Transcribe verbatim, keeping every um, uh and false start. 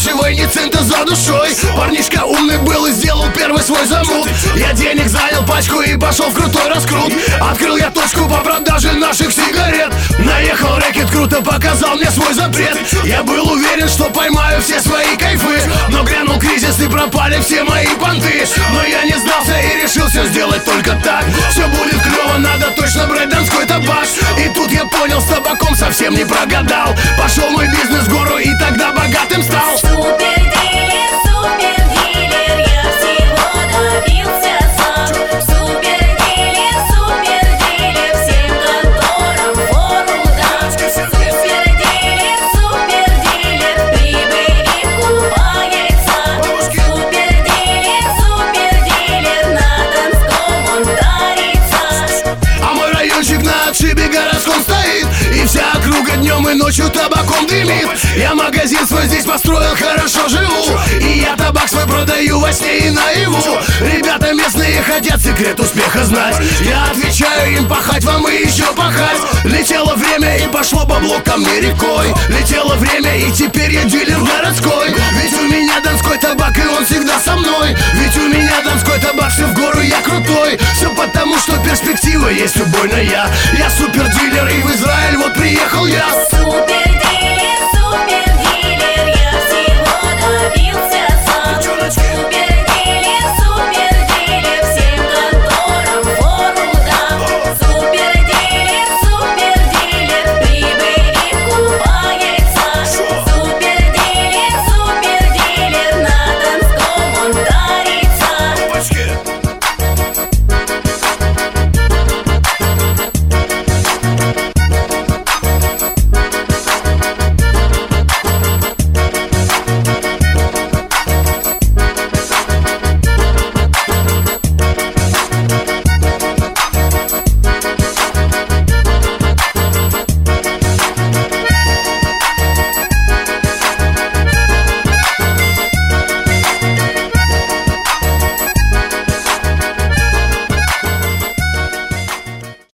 Живой не цинта за душой. Парнишка умный был и сделал первый свой замут. Я денег занял пачку и пошел в крутой раскрут. Открыл я точку по продаже наших сигарет. Наехал рэкет круто, показал мне свой запрет. Я был уверен, что поймаю все свои кайфы, но грянул кризис и пропали все мои понты. Но я не сдался и решил все сделать только так. Все будет клево, надо точно брать Донской табак. И тут я понял, с табаком совсем не прогадал. Пошел мой бизнес в гору и тогда богатым стал. Супер дилер, супер дилер, я всего добился сам. Супер дилер, супер дилер, всем конторам фору дам. Супер дилер, супер дилер, прибыли купается. Супер дилер, супер дилер, на Донском он дарится. А мой райончик на отшибе городском стоит, и вся округа днем и ночью табаком дымит. Я магазин свой здесь построил, хорошо живу, и я табак свой продаю во сне и наяву. Ребята местные хотят секрет успеха знать, я отвечаю им: пахать вам и еще пахать. Летело время и пошло бабло ко мне рекой. Летело время и теперь я дилер городской. Ведь у меня Донской табак и он всегда со мной. Ведь у меня Донской табак, все в гору, я крутой. Все потому, что перспектива есть убойная. Я супер дилер и в Израиль вот приехал я.